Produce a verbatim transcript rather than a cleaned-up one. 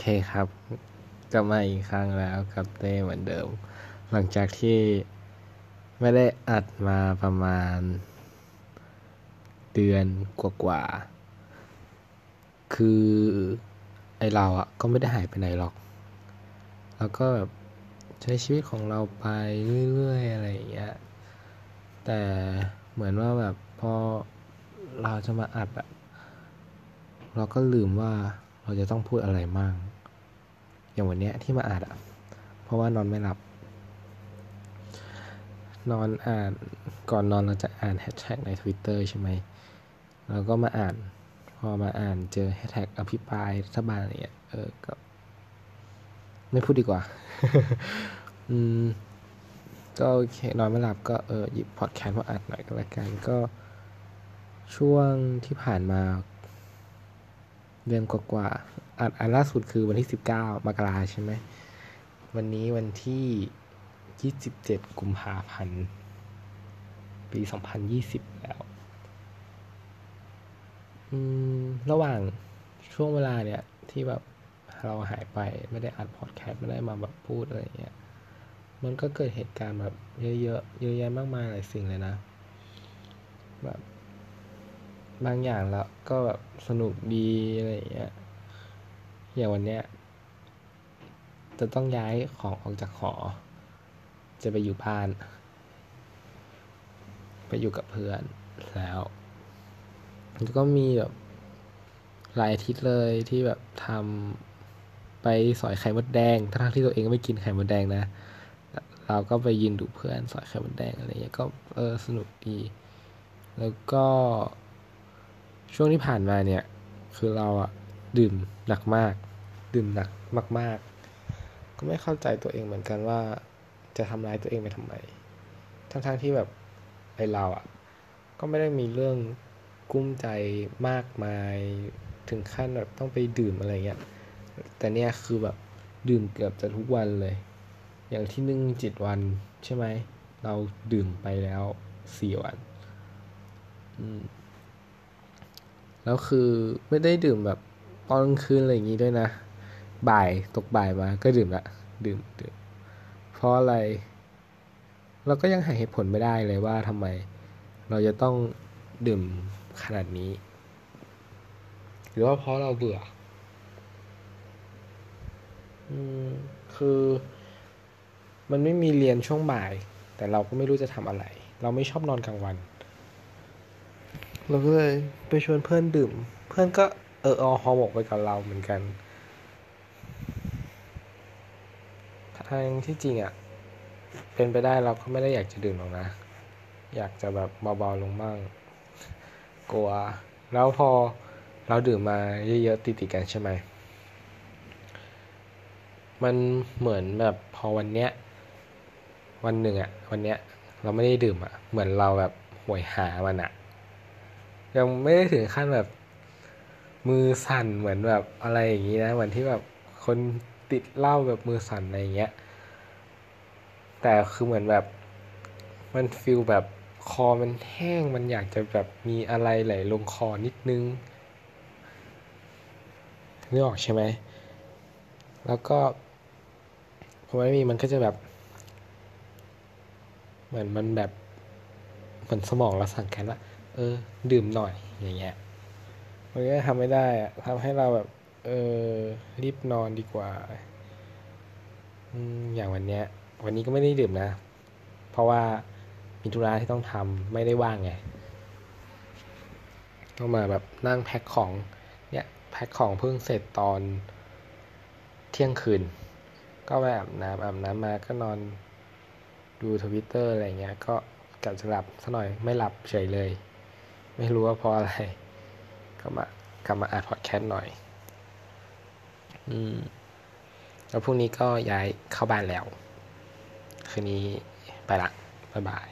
เคครับกลับมาอีกครั้งแล้วกับเต้เหมือนเดิมหลังจากที่ไม่ได้อัดมาประมาณเดือนกว่าๆคือไอเราอ่ะก็ไม่ได้หายไปไหนหรอกแล้วก็ใช้ชีวิตของเราไปเรื่อยๆอะไรอย่างเงี้ยแต่เหมือนว่าแบบพอเราจะมาอัดอ่ะเราก็ลืมว่าเราจะต้องพูดอะไรมั่งอย่างวันเนี้ยที่มาอ่านอ่ะเพราะว่านอนไม่หลับนอนอ่านก่อนนอนเราจะอ่านแฮชแท็กใน Twitter ใช่ไหมเราก็มาอ่านพอมาอ่านเจอแฮชแท็กอภิปรายรัฐบาลอะไรเงี้ยเออก็ไม่พูดดีกว่า อืมก็โอเคนอนไม่หลับก็เออหยิบพอดแคสต์มาอ่านหน่อยก็แล้วกันก็ช่วงที่ผ่านมาเดือนกว่าๆอันอันล่าสุดคือวันที่สิบเก้ามกราใช่ไหมวันนี้วันที่ยี่สิบเจ็ดกุมภาพันธ์ปีสองพันยี่สิบแล้วอืมระหว่างช่วงเวลาเนี่ยที่แบบเราหายไปไม่ได้อัดพอดแคสต์ไม่ได้มาแบบพูดอะไรอย่างเงี้ยมันก็เกิดเหตุการณ์แบบเยอะๆเยอะแยะมากมายหลายสิ่งเลยนะแบบบางอย่างแล้วก็แบบสนุกดีอะไรอย่างเงี้ยอย่างวันเนี้ยจะต้องย้ายของออกจากหอจะไปอยู่บ้านไปอยู่กับเพื่อนแล้วก็มีแบบหลายอาทิตย์เลยที่แบบทำไปสอยไข่มดแดงทั้งที่ตัวเองก็ไม่กินไข่มดแดงนะเราก็ไปยืนดูเพื่อนสอยไข่มดแดงอะไรอย่างเงี้ยก็เออสนุกดีแล้วก็ช่วงที่ผ่านมาเนี่ยคือเราอะดื่มหนักมากดื่มหนักมากๆก็ไม่เข้าใจตัวเองเหมือนกันว่าจะทำร้ายตัวเองไปทำไมทั้งๆที่แบบไอเราอะก็ไม่ได้มีเรื่องกุ้มใจมากมายถึงขั้นแบบต้องไปดื่มอะไรเงี้ยแต่เนี่ยคือแบบดื่มเกือบจะทุกวันเลยอย่างที่หนึ่งจิตวันใช่ไหมเราดื่มไปแล้วสี่วันอืมแล้วคือไม่ได้ดื่มแบบตอนกลางคืนอะไรอย่างงี้ด้วยนะบ่ายตกบ่ายมาก็ดื่มละดื่มดื่มเพราะอะไรเราก็ยังหาเหตุผลไม่ได้เลยว่าทำไมเราจะต้องดื่มขนาดนี้หรือว่าเพราะเราเบื่ออืมคือมันไม่มีเรียนช่วงบ่ายแต่เราก็ไม่รู้จะทำอะไรเราไม่ชอบนอนกลางวันเราก็เลยไปชวนเพื่อนดื่มเพื่อนก็เอออฮอบอกไปกับเราเหมือนกันทางที่จริงอ่ะเป็นไปได้เราก็ไม่ได้อยากจะดื่มหรอกนะอยากจะแบบเบาๆลงบ้างกลัวแล้วพอเราดื่มมาเยอะๆติดๆกันใช่ไหมมันเหมือนแบบพอวันเนี้ยวันหนึ่งอ่ะวันเนี้ยเราไม่ได้ดื่มอ่ะเหมือนเราแบบหวยหามันอ่ะยังไม่ได้ถึงขั้นแบบมือสั่นเหมือนแบบอะไรอย่างนี้นะเหมือนที่แบบคนติดเหล้าแบบมือสั่นอะไรอย่างเงี้ยแต่คือเหมือนแบบมันฟีลแบบคอมันแห้งมันอยากจะแบบมีอะไรไหลลงคอนิดนึงนึกออกใช่ไหมแล้วก็พอไม่มีมันก็จะแบบเหมือนมันแบบเหมือนสมองเราสั่งแกนว่าเออดื่มหน่อยอย่างเงี้ยมันก็ทำไม่ได้อะทำให้เราแบบเออรีบนอนดีกว่า อ, อย่างวันเนี้ยวันนี้ก็ไม่ได้ดื่มนะเพราะว่ามีธุระที่ต้องทำไม่ได้ว่างไงต้องมาแบบนั่งแพ็คของเนี่ยแพ็คของเพิ่งเสร็จตอนเที่ยงคืนก็ไปอาบน้ำอาบน้ำมาก็นอนดู Twitter อะไรเงี้ยก็กลับจะหลับซะหน่อยไม่หลับเฉยเลยไม่รู้ว่าเพราะอะไรก็มากลับมาอัดพอดแคสต์หน่อยอืมแล้วพรุ่งนี้ก็ย้ายเข้าบ้านแล้วคืนนี้ไปละบ๊ายบาย